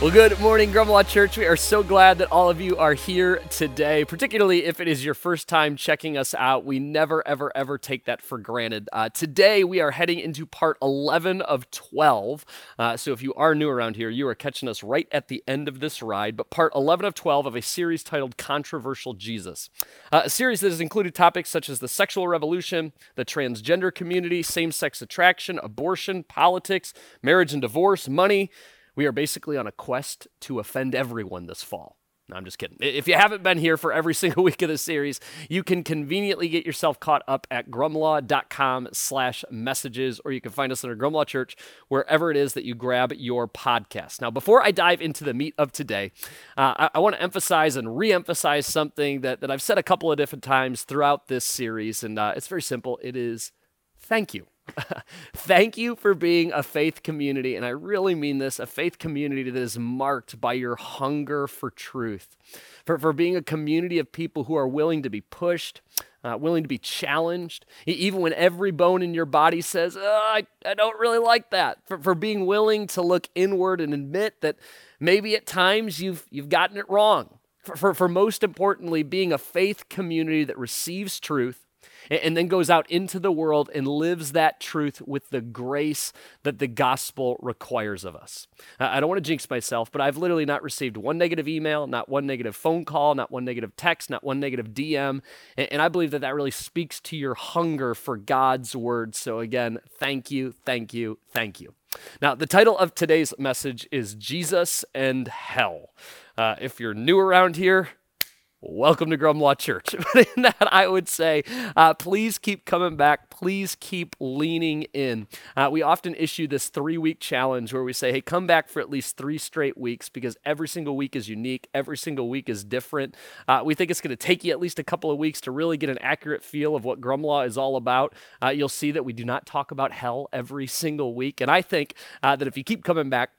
Well, good morning, Grumlaw Church. We are so glad that all of you are here today, particularly if it is your first time checking us out. We never, ever, ever take that for granted. Today, we are heading into part 11 of 12. So if you are new around here, you are catching us right at the end of this ride, but part 11 of 12 of a series titled Controversial Jesus, a series that has included topics such as the sexual revolution, the transgender community, same-sex attraction, abortion, politics, marriage and divorce, money. We are basically on a quest to offend everyone this fall. No, I'm just kidding. If you haven't been here for every single week of this series, you can conveniently get yourself caught up at grumlaw.com/messages, or you can find us at our Grumlaw Church, wherever it is that you grab your podcast. Now, before I dive into the meat of today, I want to emphasize and re-emphasize something that I've said a couple of different times throughout this series, and it's very simple. It is thank you. Thank you for being a faith community, and I really mean this, a faith community that is marked by your hunger for truth, for being a community of people who are willing to be pushed, willing to be challenged, even when every bone in your body says, I don't really like that, for being willing to look inward and admit that maybe at times you've gotten it wrong, for most importantly, being a faith community that receives truth, and then goes out into the world and lives that truth with the grace that the gospel requires of us. I don't want to jinx myself, but I've literally not received one negative email, not one negative phone call, not one negative text, not one negative DM. And I believe that really speaks to your hunger for God's word. So again, thank you, thank you, thank you. Now, the title of today's message is Jesus and Hell. If you're new around here, welcome to Grumlaw Church. But in that, I would say, please keep coming back. Please keep leaning in. We often issue this 3-week challenge where we say, hey, come back for at least 3 straight weeks because every single week is unique. Every single week is different. We think it's going to take you at least a couple of weeks to really get an accurate feel of what Grumlaw is all about. You'll see that we do not talk about hell every single week. And I think that if you keep coming back,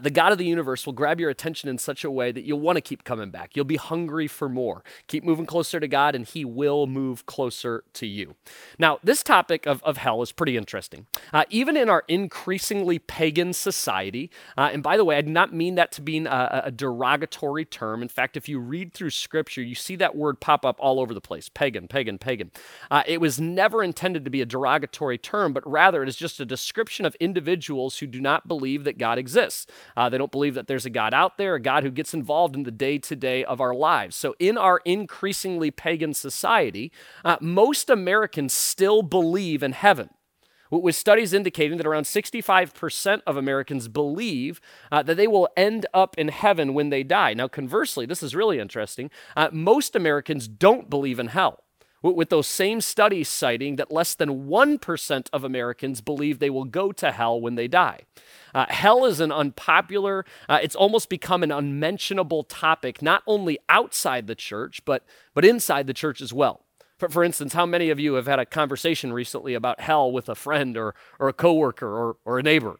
the God of the universe will grab your attention in such a way that you'll want to keep coming back. You'll be hungry for more. Keep moving closer to God, and he will move closer to you. Now, this topic of hell is pretty interesting. Even in our increasingly pagan society, and by the way, I do not mean that to be a derogatory term. In fact, if you read through Scripture, you see that word pop up all over the place, pagan, pagan, pagan. It was never intended to be a derogatory term, but rather it is just a description of individuals who do not believe that God exists. They don't believe that there's a God out there, a God who gets involved in the day-to-day of our lives. So in our increasingly pagan society, most Americans still believe in heaven, with studies indicating that around 65% of Americans believe that they will end up in heaven when they die. Now, conversely, this is really interesting, most Americans don't believe in hell, with those same studies citing that less than 1% of Americans believe they will go to hell when they die. Hell is an unpopular, it's almost become an unmentionable topic, not only outside the church, but inside the church as well. For instance, how many of you have had a conversation recently about hell with a friend or a coworker or a neighbor?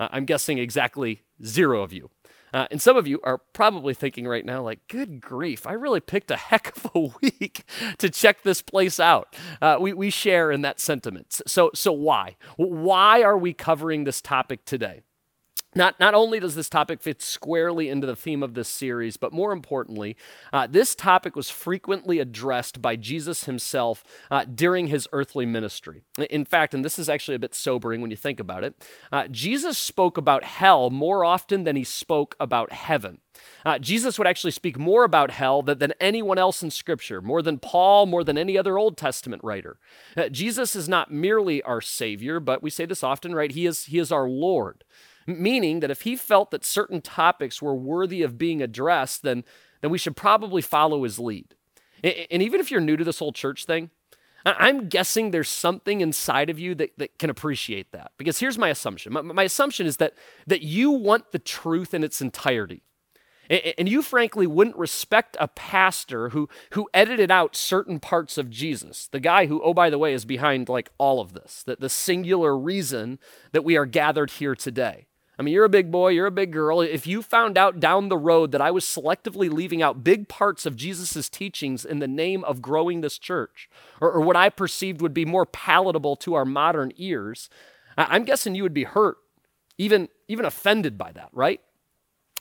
I'm guessing exactly 0 of you. And some of you are probably thinking right now, like, good grief, I really picked a heck of a week to check this place out. We share in that sentiment. So why? Why are we covering this topic today? Not only does this topic fit squarely into the theme of this series, but more importantly, this topic was frequently addressed by Jesus himself during his earthly ministry. In fact, and this is actually a bit sobering when you think about it, Jesus spoke about hell more often than he spoke about heaven. Jesus would actually speak more about hell than anyone else in Scripture, more than Paul, more than any other Old Testament writer. Jesus is not merely our Savior, but we say this often, right? He is our Lord. Meaning that if he felt that certain topics were worthy of being addressed, then we should probably follow his lead. And even if you're new to this whole church thing, I'm guessing there's something inside of you that can appreciate that. Because here's my assumption. My assumption is that you want the truth in its entirety. And you frankly wouldn't respect a pastor who edited out certain parts of Jesus, the guy who, oh, by the way, is behind like all of this, the singular reason that we are gathered here today. I mean, you're a big boy, you're a big girl. If you found out down the road that I was selectively leaving out big parts of Jesus's teachings in the name of growing this church, or what I perceived would be more palatable to our modern ears, I'm guessing you would be hurt, even offended by that, right?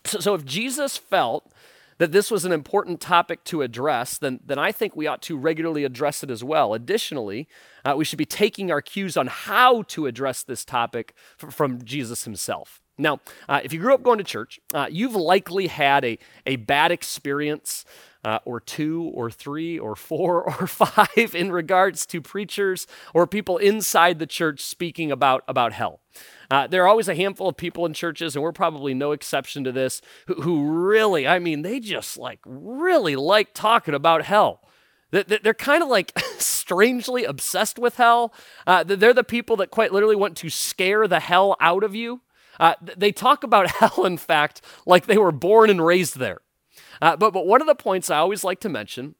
So if Jesus felt that this was an important topic to address, then I think we ought to regularly address it as well. Additionally, we should be taking our cues on how to address this topic from Jesus himself. Now, if you grew up going to church, you've likely had a bad experience or two or three or four or five in regards to preachers or people inside the church speaking about hell. There are always a handful of people in churches, and we're probably no exception to this, who really, I mean, they just like really like talking about hell. They're kind of like strangely obsessed with hell. They're the people that quite literally want to scare the hell out of you. They talk about hell, in fact, like they were born and raised there. But one of the points I always like to mention,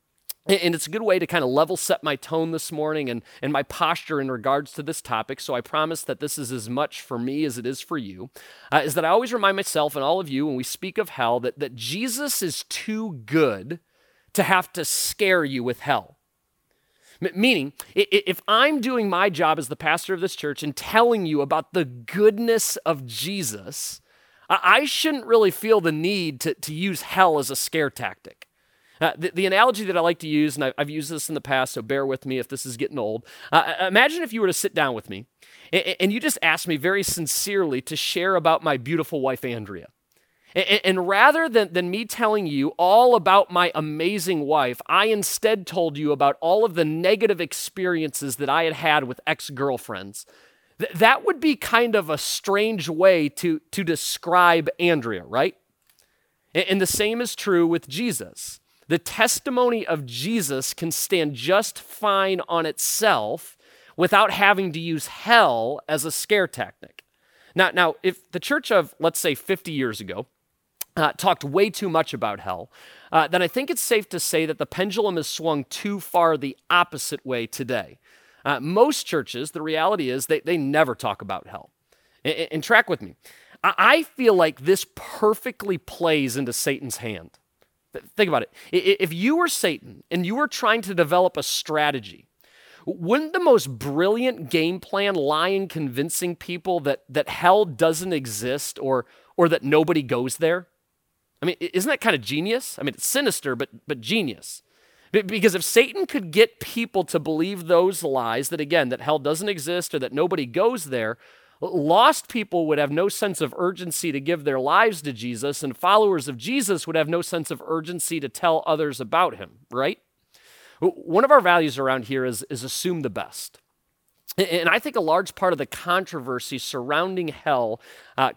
and it's a good way to kind of level set my tone this morning and my posture in regards to this topic, so I promise that this is as much for me as it is for you, is that I always remind myself and all of you when we speak of hell that Jesus is too good to have to scare you with hell. Meaning, if I'm doing my job as the pastor of this church and telling you about the goodness of Jesus, I shouldn't really feel the need to use hell as a scare tactic. The analogy that I like to use, and I've used this in the past, so bear with me if this is getting old. Imagine if you were to sit down with me, and you just asked me very sincerely to share about my beautiful wife, Andrea. And rather than me telling you all about my amazing wife, I instead told you about all of the negative experiences that I had with ex-girlfriends. That would be kind of a strange way to describe Andrea, right? And the same is true with Jesus. The testimony of Jesus can stand just fine on itself without having to use hell as a scare tactic. Now, if the church of, let's say, 50 years ago talked way too much about hell, then I think it's safe to say that the pendulum has swung too far the opposite way today. Most churches, the reality is, they never talk about hell. And track with me. I feel like this perfectly plays into Satan's hand. Think about it. If you were Satan and you were trying to develop a strategy, wouldn't the most brilliant game plan lie in convincing people that hell doesn't exist or that nobody goes there? I mean, isn't that kind of genius? I mean, it's sinister, but genius. Because if Satan could get people to believe those lies, that again, that hell doesn't exist or that nobody goes there, lost people would have no sense of urgency to give their lives to Jesus, and followers of Jesus would have no sense of urgency to tell others about him, right? One of our values around here is assume the best. And I think a large part of the controversy surrounding hell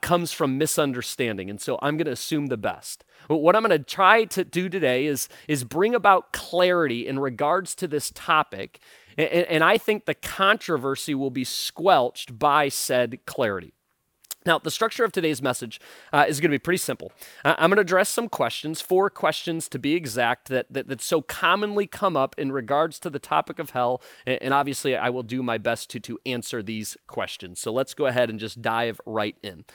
comes from misunderstanding. And so I'm going to assume the best. What I'm going to try to do today is bring about clarity in regards to this topic. And I think the controversy will be squelched by said clarity. Now, the structure of today's message is going to be pretty simple. I'm going to address some questions, 4 questions to be exact, that so commonly come up in regards to the topic of hell, and obviously I will do my best to answer these questions. So let's go ahead and just dive right in.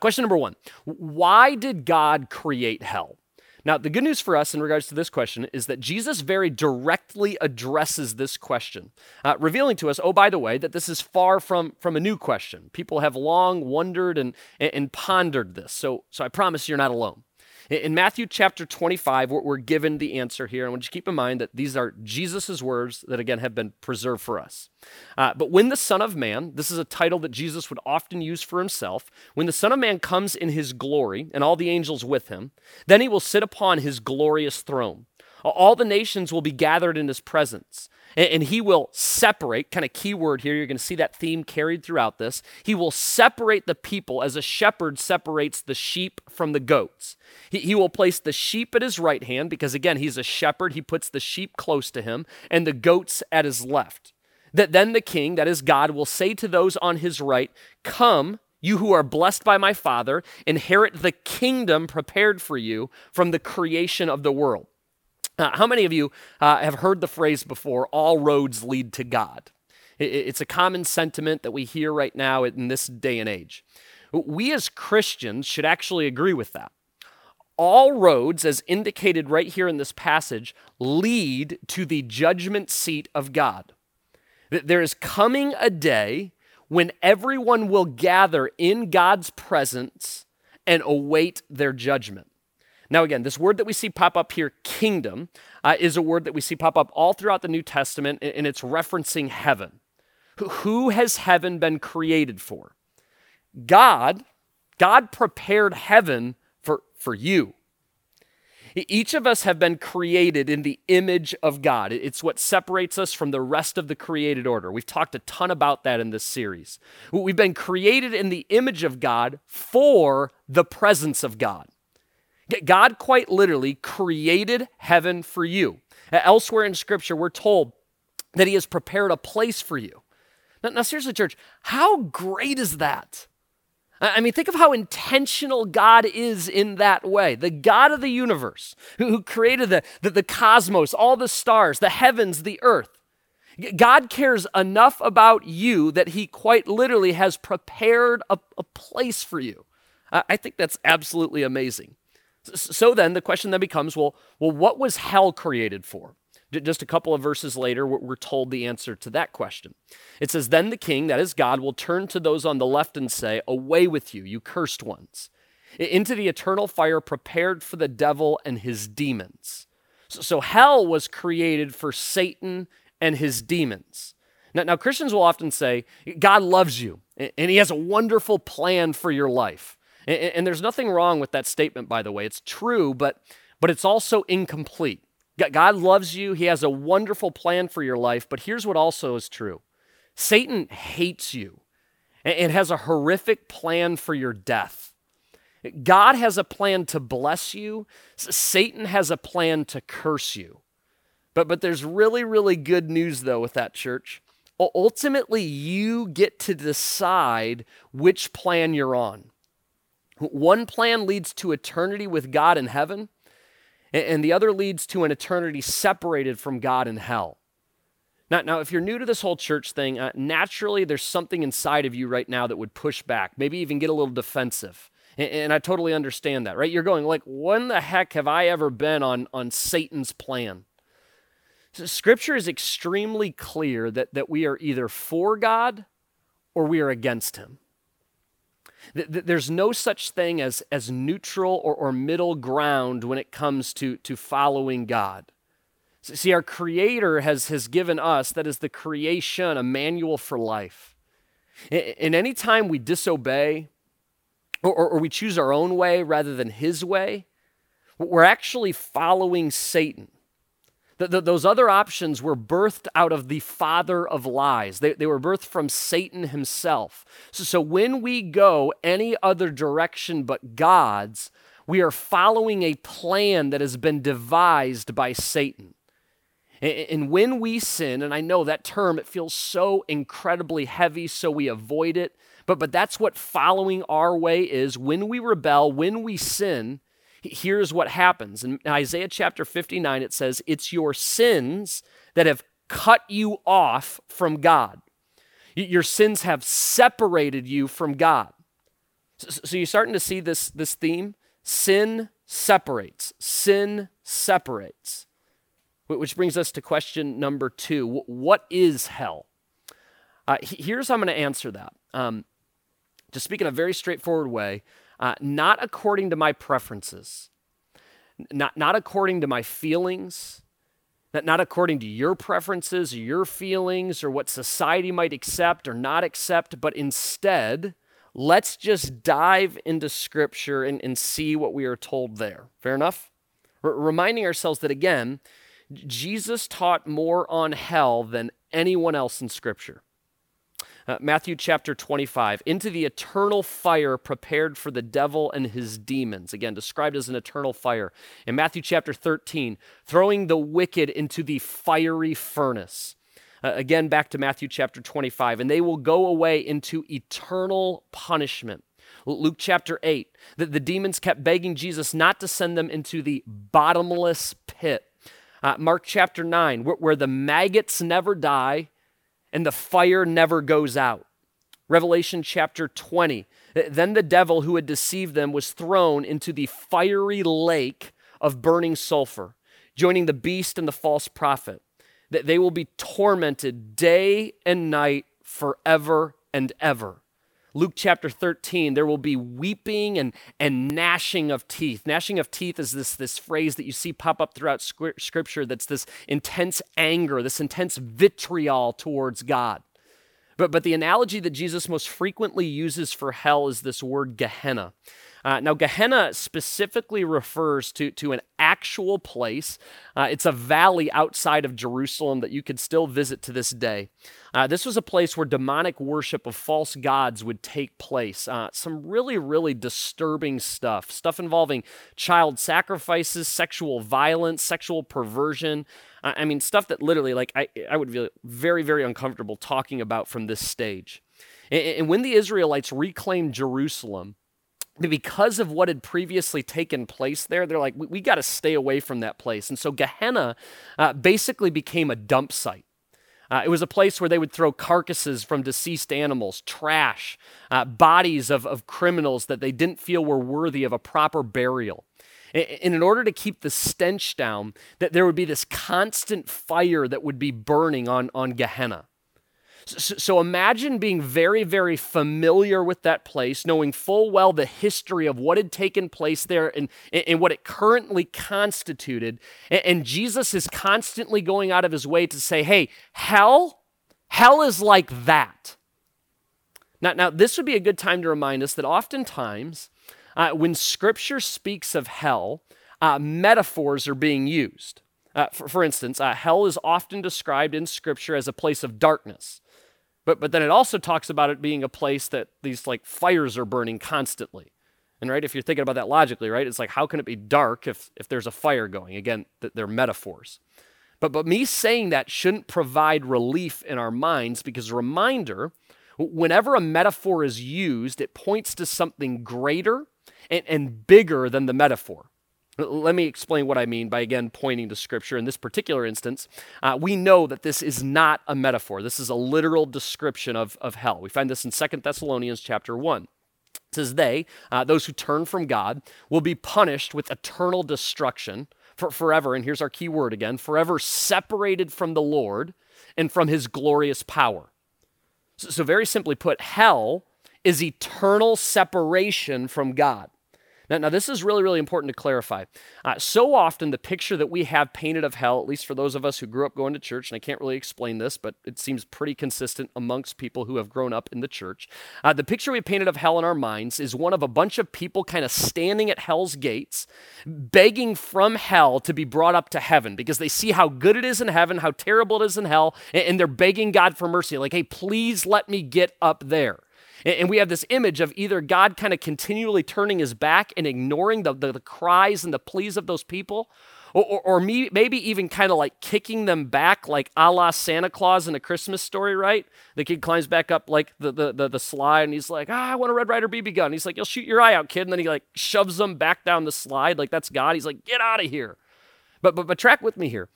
Question number 1, why did God create hell? Now, the good news for us in regards to this question is that Jesus very directly addresses this question, revealing to us, oh, by the way, that this is far from a new question. People have long wondered and pondered this, so I promise you're not alone. In Matthew chapter 25, we're given the answer here, and I want you to keep in mind that these are Jesus' words that, again, have been preserved for us. But when the Son of Man, this is a title that Jesus would often use for himself, when the Son of Man comes in his glory and all the angels with him, then he will sit upon his glorious throne. All the nations will be gathered in his presence, and he will separate, kind of key word here, you're going to see that theme carried throughout this. He will separate the people as a shepherd separates the sheep from the goats. He will place the sheep at his right hand, because again, he's a shepherd. He puts the sheep close to him, and the goats at his left. Then the king, that is God, will say to those on his right, "Come, You who are blessed by my Father, inherit the kingdom prepared for you from the creation of the world. How many of you have heard the phrase before, all roads lead to God? It's a common sentiment that we hear right now in this day and age. We as Christians should actually agree with that. All roads, as indicated right here in this passage, lead to the judgment seat of God. There is coming a day when everyone will gather in God's presence and await their judgment. Now again, this word that we see pop up here, kingdom, is a word that we see pop up all throughout the New Testament, and it's referencing heaven. Who has heaven been created for? God. God prepared heaven for you. Each of us have been created in the image of God. It's what separates us from the rest of the created order. We've talked a ton about that in this series. We've been created in the image of God for the presence of God. God quite literally created heaven for you. Elsewhere in Scripture, we're told that he has prepared a place for you. Now seriously, church, how great is that? I mean, think of how intentional God is in that way. The God of the universe, who created the cosmos, all the stars, the heavens, the earth. God cares enough about you that he quite literally has prepared a place for you. I think that's absolutely amazing. So then the question then becomes, well, what was hell created for? Just a couple of verses later, we're told the answer to that question. It says, then the king, that is God, will turn to those on the left and say, away with you, you cursed ones, into the eternal fire prepared for the devil and his demons. So hell was created for Satan and his demons. Now Christians will often say, God loves you, and he has a wonderful plan for your life. And there's nothing wrong with that statement, by the way. It's true, but it's also incomplete. God loves you. He has a wonderful plan for your life, but here's what also is true. Satan hates you and has a horrific plan for your death. God has a plan to bless you. Satan has a plan to curse you. But there's really, really good news, though, with that, church. Ultimately, you get to decide which plan you're on. One plan leads to eternity with God in heaven, and the other leads to an eternity separated from God in hell. Now, if you're new to this whole church thing, naturally there's something inside of you right now that would push back, maybe even get a little defensive. And I totally understand that, right? You're going like, when the heck have I ever been on Satan's plan? So Scripture is extremely clear that we are either for God or we are against him. There's no such thing as neutral or middle ground when it comes to following God. See, our Creator has given us, that is the creation, a manual for life. And any time we disobey or we choose our own way rather than His way, we're actually following Satan. Those other options were birthed out of the father of lies. They were birthed from Satan himself. So when we go any other direction but God's, we are following a plan that has been devised by Satan. And when we sin, and I know that term, it feels so incredibly heavy, so we avoid it. But that's what following our way is. When we rebel, when we sin, here's what happens. In Isaiah chapter 59, it says, it's your sins that have cut you off from God. Your sins have separated you from God. So you're starting to see this theme. Sin separates, which brings us to question number 2. What is hell? Here's how I'm going to answer that. Just speak in a very straightforward way. Not according to my preferences, not according to my feelings, not according to your preferences or your feelings or what society might accept or not accept, but instead, let's just dive into Scripture and see what we are told there. Fair enough? Reminding ourselves that, again, Jesus taught more on hell than anyone else in Scripture. Matthew chapter 25, into the eternal fire prepared for the devil and his demons. Again, described as an eternal fire. In Matthew chapter 13, throwing the wicked into the fiery furnace. Again, back to Matthew chapter 25. And they will go away into eternal punishment. Luke chapter 8, that the demons kept begging Jesus not to send them into the bottomless pit. Mark chapter 9, where the maggots never die and the fire never goes out. Revelation chapter 20, then the devil who had deceived them was thrown into the fiery lake of burning sulfur, joining the beast and the false prophet, that they will be tormented day and night forever and ever. Luke chapter 13, there will be weeping and gnashing of teeth. Gnashing of teeth is this phrase that you see pop up throughout Scripture that's this intense anger, this intense vitriol towards God. But the analogy that Jesus most frequently uses for hell is this word Gehenna. Now, Gehenna specifically refers to an actual place. It's a valley outside of Jerusalem that you could still visit to this day. This was a place where demonic worship of false gods would take place. Some really, really disturbing stuff involving child sacrifices, sexual violence, sexual perversion. I mean, stuff that literally, like, I would feel very, very uncomfortable talking about from this stage. And when the Israelites reclaimed Jerusalem, because of what had previously taken place there, they're like, we got to stay away from that place. And so Gehenna basically became a dump site. It was a place where they would throw carcasses from deceased animals, trash, bodies of criminals that they didn't feel were worthy of a proper burial. And in order to keep the stench down, that there would be this constant fire that would be burning on Gehenna. So imagine being very, very familiar with that place, knowing full well the history of what had taken place there and what it currently constituted. And Jesus is constantly going out of his way to say, hey, hell is like that. Now this would be a good time to remind us that oftentimes when Scripture speaks of hell, metaphors are being used. For instance, hell is often described in Scripture as a place of darkness. But then it also talks about it being a place that these like fires are burning constantly. And right, if you're thinking about that logically, right, it's like, how can it be dark if there's a fire going? Again, they're metaphors. But me saying that shouldn't provide relief in our minds, because reminder, whenever a metaphor is used, it points to something greater and bigger than the metaphor. Let me explain what I mean by, again, pointing to Scripture. In this particular instance, we know that this is not a metaphor. This is a literal description of hell. We find this in 2 Thessalonians chapter 1. It says, those who turn from God, will be punished with eternal destruction forever, and here's our key word again, forever separated from the Lord and from his glorious power. So very simply put, hell is eternal separation from God. Now, this is really, really important to clarify. So often, the picture that we have painted of hell, at least for those of us who grew up going to church, and I can't really explain this, but it seems pretty consistent amongst people who have grown up in the church. The picture we painted of hell in our minds is one of a bunch of people kind of standing at hell's gates, begging from hell to be brought up to heaven because they see how good it is in heaven, how terrible it is in hell, and they're begging God for mercy. Like, hey, please let me get up there. And we have this image of either God kind of continually turning his back and ignoring the cries and the pleas of those people, or maybe even kind of like kicking them back like a la Santa Claus in A Christmas Story, right? The kid climbs back up like the slide and he's like, I want a Red Ryder BB gun. He's like, you'll shoot your eye out, kid. And then he like shoves them back down the slide like that's God. He's like, get out of here. But track with me here.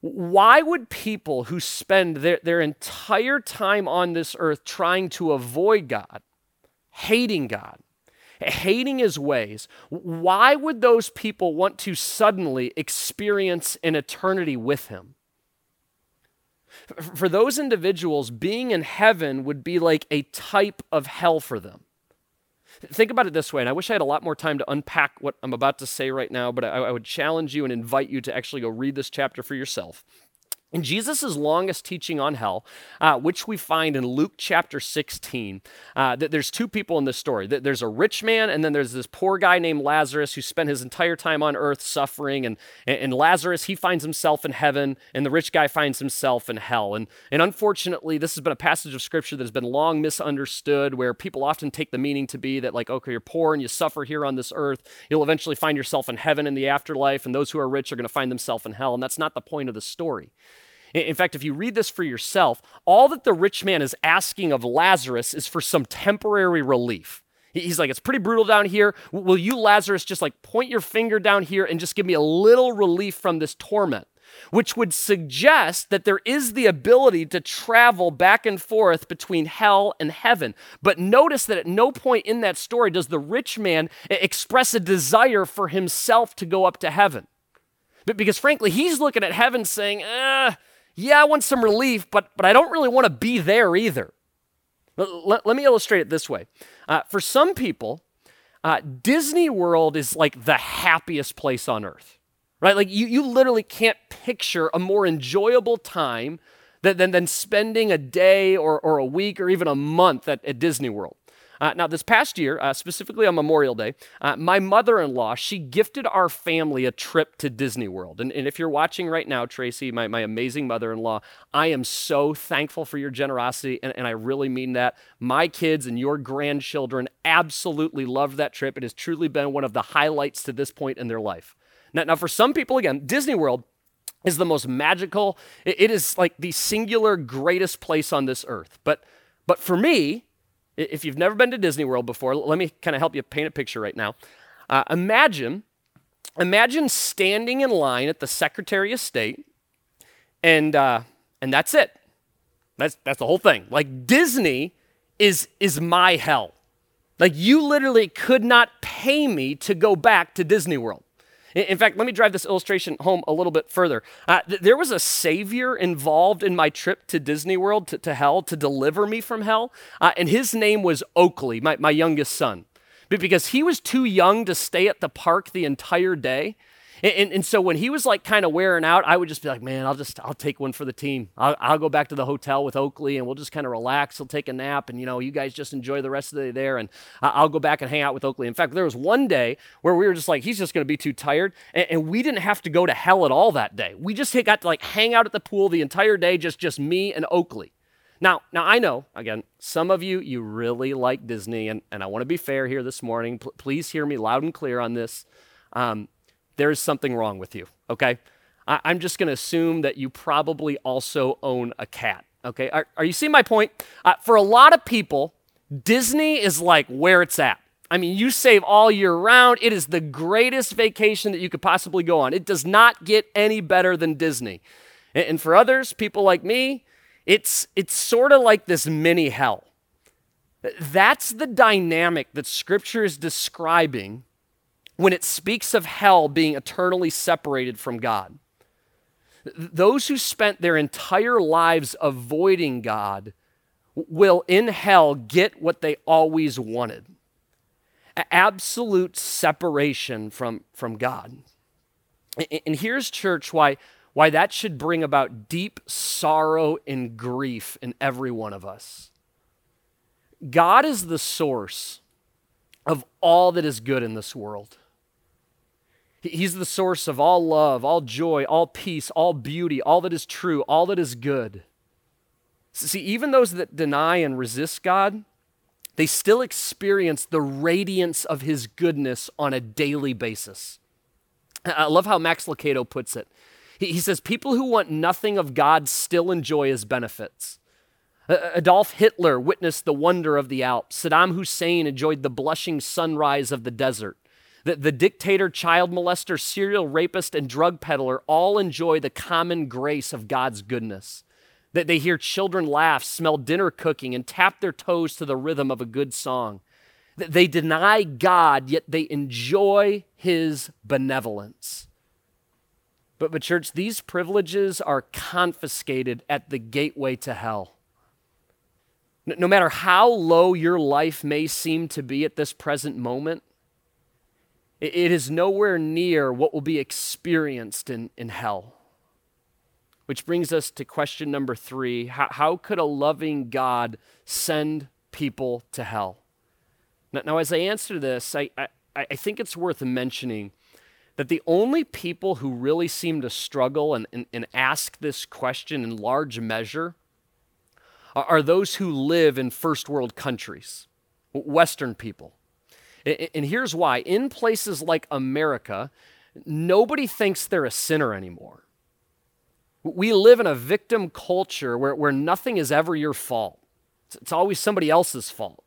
Why would people who spend their entire time on this earth trying to avoid God, hating his ways, why would those people want to suddenly experience an eternity with him? For those individuals, being in heaven would be like a type of hell for them. Think about it this way, and I wish I had a lot more time to unpack what I'm about to say right now, but I would challenge you and invite you to actually go read this chapter for yourself. In Jesus' longest teaching on hell, which we find in Luke chapter 16, that there's two people in this story. There's a rich man, and then there's this poor guy named Lazarus who spent his entire time on earth suffering, and Lazarus, he finds himself in heaven, and the rich guy finds himself in hell. And unfortunately, this has been a passage of Scripture that has been long misunderstood, where people often take the meaning to be that, like, okay, you're poor and you suffer here on this earth, you'll eventually find yourself in heaven in the afterlife, and those who are rich are going to find themselves in hell, and that's not the point of the story. In fact, if you read this for yourself, all that the rich man is asking of Lazarus is for some temporary relief. He's like, it's pretty brutal down here. Will you, Lazarus, just like point your finger down here and just give me a little relief from this torment? Which would suggest that there is the ability to travel back and forth between hell and heaven. But notice that at no point in that story does the rich man express a desire for himself to go up to heaven. But because frankly, he's looking at heaven saying, yeah, I want some relief, but I don't really want to be there either. Let me illustrate it this way. For some people, Disney World is like the happiest place on earth. Right? Like you literally can't picture a more enjoyable time than spending a day or a week or even a month at Disney World. Now, this past year, specifically on Memorial Day, my mother-in-law, she gifted our family a trip to Disney World. And if you're watching right now, Tracy, my amazing mother-in-law, I am so thankful for your generosity, and I really mean that. My kids and your grandchildren absolutely loved that trip. It has truly been one of the highlights to this point in their life. Now, for some people, again, Disney World is the most magical. It is like the singular greatest place on this earth. But for me, if you've never been to Disney World before, let me kind of help you paint a picture right now. Imagine standing in line at the Secretary of State, and that's it. That's the whole thing. Like Disney is my hell. Like you literally could not pay me to go back to Disney World. In fact, let me drive this illustration home a little bit further. There was a savior involved in my trip to Disney World, to hell, to deliver me from hell, and his name was Oakley, my youngest son, because he was too young to stay at the park the entire day, and so when he was like kind of wearing out, I would just be like, man, I'll take one for the team. I'll go back to the hotel with Oakley, and we'll just kind of relax. He'll take a nap, and you guys just enjoy the rest of the day there. And I'll go back and hang out with Oakley. In fact, there was one day where we were just like, he's just going to be too tired, and we didn't have to go to hell at all that day. We just got to like hang out at the pool the entire day, just me and Oakley. Now I know, again, some of you really like Disney, and I want to be fair here this morning. Please hear me loud and clear on this. There is something wrong with you, okay? I'm just going to assume that you probably also own a cat, okay? Are you seeing my point? For a lot of people, Disney is like where it's at. I mean, you save all year round. It is the greatest vacation that you could possibly go on. It does not get any better than Disney. And for others, people like me, it's sort of like this mini hell. That's the dynamic that Scripture is describing when it speaks of hell being eternally separated from God. Those who spent their entire lives avoiding God will in hell get what they always wanted, absolute separation from God. And here's, church, why that should bring about deep sorrow and grief in every one of us. God is the source of all that is good in this world. He's the source of all love, all joy, all peace, all beauty, all that is true, all that is good. See, even those that deny and resist God, they still experience the radiance of his goodness on a daily basis. I love how Max Lucado puts it. He says, people who want nothing of God still enjoy his benefits. Adolf Hitler witnessed the wonder of the Alps. Saddam Hussein enjoyed the blushing sunrise of the desert. The dictator, child molester, serial rapist, and drug peddler all enjoy the common grace of God's goodness. That they hear children laugh, smell dinner cooking, and tap their toes to the rhythm of a good song. That they deny God, yet they enjoy his benevolence. But church, these privileges are confiscated at the gateway to hell. No matter how low your life may seem to be at this present moment, it is nowhere near what will be experienced in hell. Which brings us to question number 3. How could a loving God send people to hell? Now as I answer this, I think it's worth mentioning that the only people who really seem to struggle and ask this question in large measure are those who live in first world countries, Western people. And here's why. In places like America, nobody thinks they're a sinner anymore. We live in a victim culture where nothing is ever your fault. It's always somebody else's fault.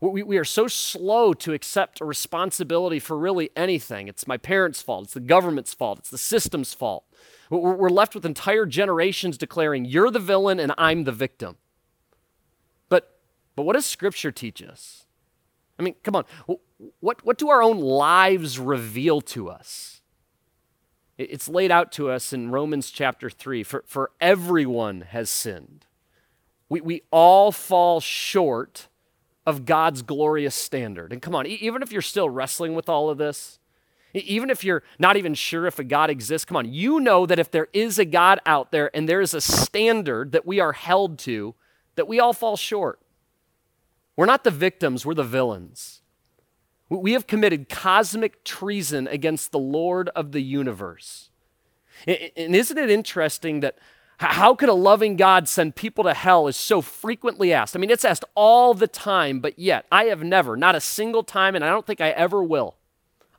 We are so slow to accept a responsibility for really anything. It's my parents' fault. It's the government's fault. It's the system's fault. We're left with entire generations declaring, you're the villain and I'm the victim. But what does Scripture teach us? I mean, come on. What do our own lives reveal to us? It's laid out to us in Romans chapter 3. For everyone has sinned. We all fall short of God's glorious standard. And come on, even if you're still wrestling with all of this, even if you're not even sure if a God exists, come on, you know that if there is a God out there and there is a standard that we are held to, that we all fall short. We're not the victims, we're the villains. We have committed cosmic treason against the Lord of the universe. And isn't it interesting that how could a loving God send people to hell is so frequently asked. I mean, it's asked all the time, but yet I have never, not a single time, and I don't think I ever will.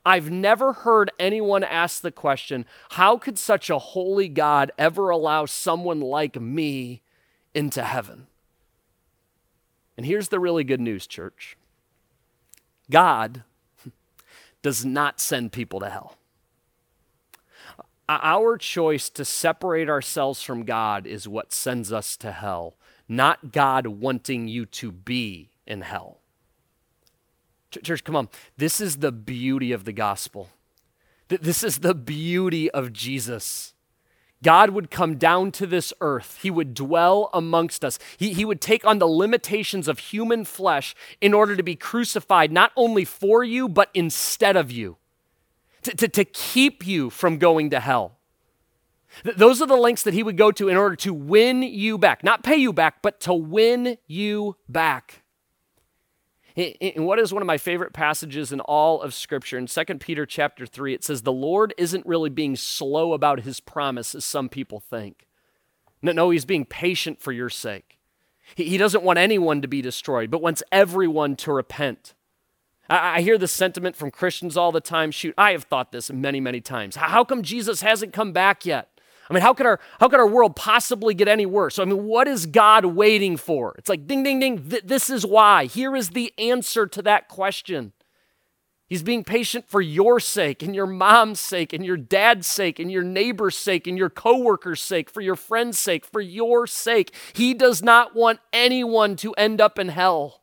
I've never heard anyone ask the question, how could such a holy God ever allow someone like me into heaven? And here's the really good news, church. God does not send people to hell. Our choice to separate ourselves from God is what sends us to hell, not God wanting you to be in hell. Church, come on. This is the beauty of the gospel. This is the beauty of Jesus. God would come down to this earth. He would dwell amongst us. He would take on the limitations of human flesh in order to be crucified, not only for you, but instead of you, to keep you from going to hell. Those are the lengths that he would go to in order to win you back. Not pay you back, but to win you back. And what is one of my favorite passages in all of Scripture? In 2 Peter chapter 3, it says, the Lord isn't really being slow about his promise as some people think. No, he's being patient for your sake. He doesn't want anyone to be destroyed, but wants everyone to repent. I hear this sentiment from Christians all the time. Shoot, I have thought this many, many times. How come Jesus hasn't come back yet? I mean, how could our world possibly get any worse? So, I mean, what is God waiting for? It's like, ding, ding, ding, this is why. Here is the answer to that question. He's being patient for your sake and your mom's sake and your dad's sake and your neighbor's sake and your coworker's sake, for your friend's sake, for your sake. He does not want anyone to end up in hell.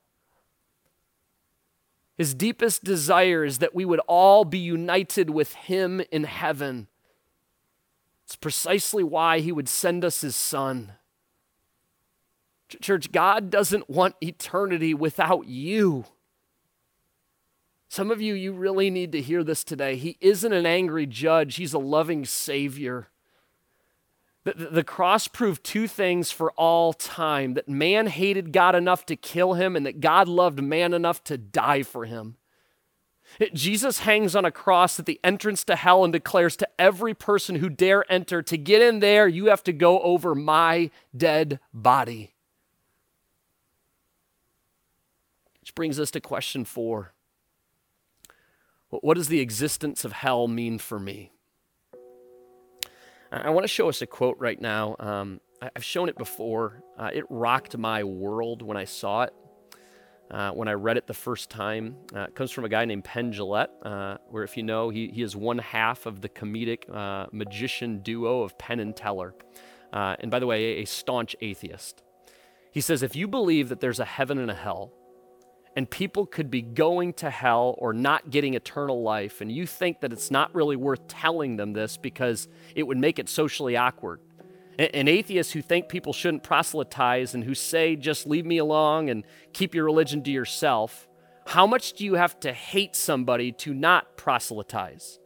His deepest desire is that we would all be united with him in heaven. It's precisely why he would send us his son. Church, God doesn't want eternity without you. Some of you really need to hear this today. He isn't an angry judge. He's a loving savior. The cross proved two things for all time, that man hated God enough to kill him and that God loved man enough to die for him. Jesus hangs on a cross at the entrance to hell and declares to every person who dare enter, to get in there, you have to go over my dead body. Which brings us to question 4. What does the existence of hell mean for me? I want to show us a quote right now. I've shown it before. It rocked my world when I saw it. When I read it the first time, it comes from a guy named Penn Jillette, where if you know, he is one half of the comedic magician duo of Penn and Teller. And by the way, a staunch atheist. He says, if you believe that there's a heaven and a hell, and people could be going to hell or not getting eternal life, and you think that it's not really worth telling them this because it would make it socially awkward. And atheists who think people shouldn't proselytize and who say, just leave me alone and keep your religion to yourself, how much do you have to hate somebody to not proselytize?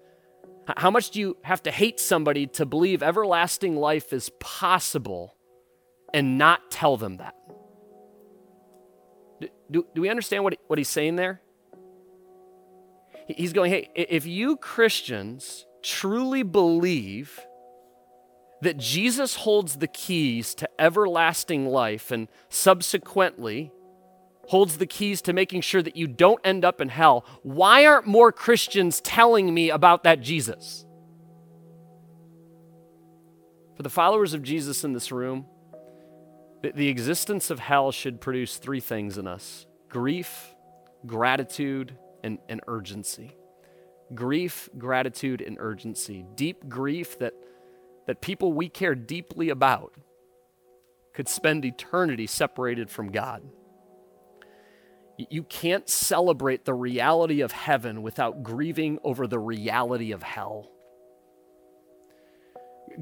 How much do you have to hate somebody to believe everlasting life is possible and not tell them that? Do we understand what he's saying there? He's going, hey, if you Christians truly believe that Jesus holds the keys to everlasting life and subsequently holds the keys to making sure that you don't end up in hell, why aren't more Christians telling me about that Jesus? For the followers of Jesus in this room, the existence of hell should produce three things in us: grief, gratitude, and urgency. Grief, gratitude, and urgency. Deep grief that people we care deeply about could spend eternity separated from God. You can't celebrate the reality of heaven without grieving over the reality of hell.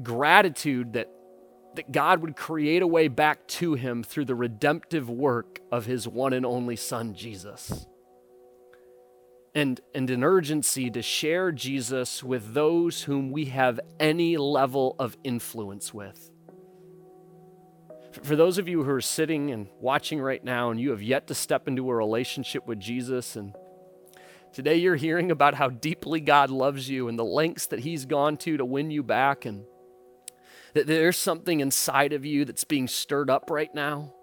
Gratitude that God would create a way back to him through the redemptive work of his one and only Son, Jesus. And an urgency to share Jesus with those whom we have any level of influence with. For those of you who are sitting and watching right now and you have yet to step into a relationship with Jesus, and today you're hearing about how deeply God loves you and the lengths that he's gone to win you back, and that there's something inside of you that's being stirred up right now,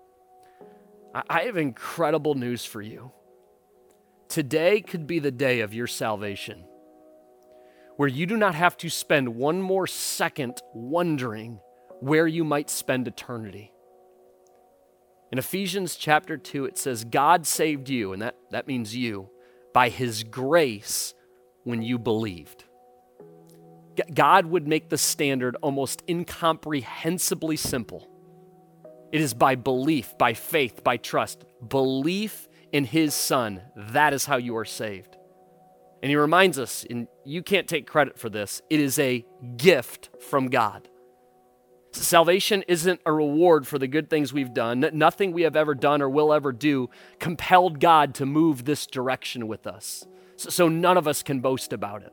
I have incredible news for you. Today could be the day of your salvation, where you do not have to spend one more second wondering where you might spend eternity. In Ephesians chapter 2, it says, God saved you, and that means you, by his grace when you believed. God would make the standard almost incomprehensibly simple. It is by belief, by faith, by trust. Belief in his Son, that is how you are saved. And he reminds us, and you can't take credit for this, it is a gift from God. Salvation isn't a reward for the good things we've done. Nothing we have ever done or will ever do compelled God to move this direction with us. So none of us can boast about it.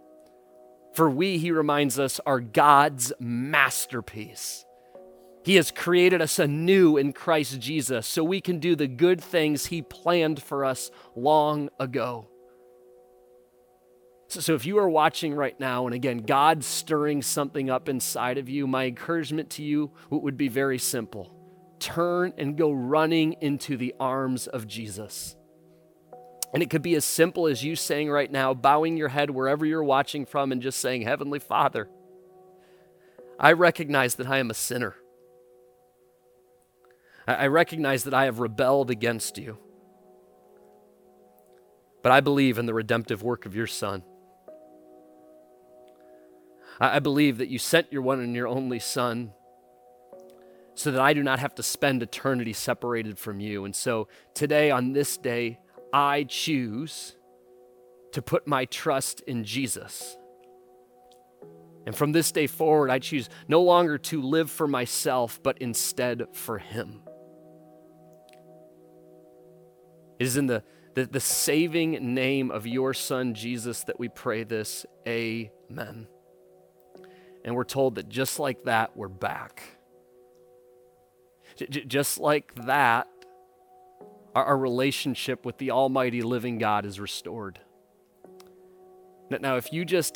For we, he reminds us, are God's masterpiece. He has created us anew in Christ Jesus so we can do the good things he planned for us long ago. So if you are watching right now, and again, God's stirring something up inside of you, my encouragement to you would be very simple. Turn and go running into the arms of Jesus. And it could be as simple as you saying right now, bowing your head wherever you're watching from and just saying, Heavenly Father, I recognize that I am a sinner. I recognize that I have rebelled against you. But I believe in the redemptive work of your Son. I believe that you sent your one and your only Son so that I do not have to spend eternity separated from you. And so today, on this day, I choose to put my trust in Jesus. And from this day forward, I choose no longer to live for myself, but instead for him. It is in the saving name of your Son, Jesus, that we pray this. Amen. And we're told that just like that, we're back. Just like that, our relationship with the almighty living God is restored. Now, if you just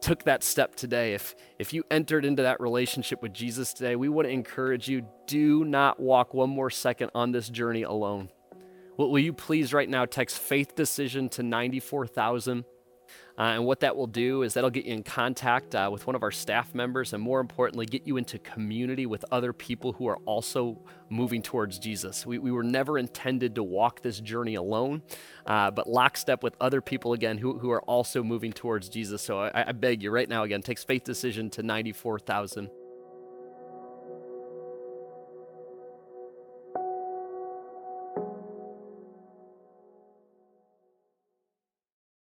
took that step today, if you entered into that relationship with Jesus today, we want to encourage you, do not walk one more second on this journey alone. Will you please right now text Faith Decision to 94,000? And what that will do is that'll get you in contact with one of our staff members, and more importantly, get you into community with other people who are also moving towards Jesus. We were never intended to walk this journey alone, but lockstep with other people, again, who are also moving towards Jesus. So I beg you right now, again, text Faith Decision to 94,000.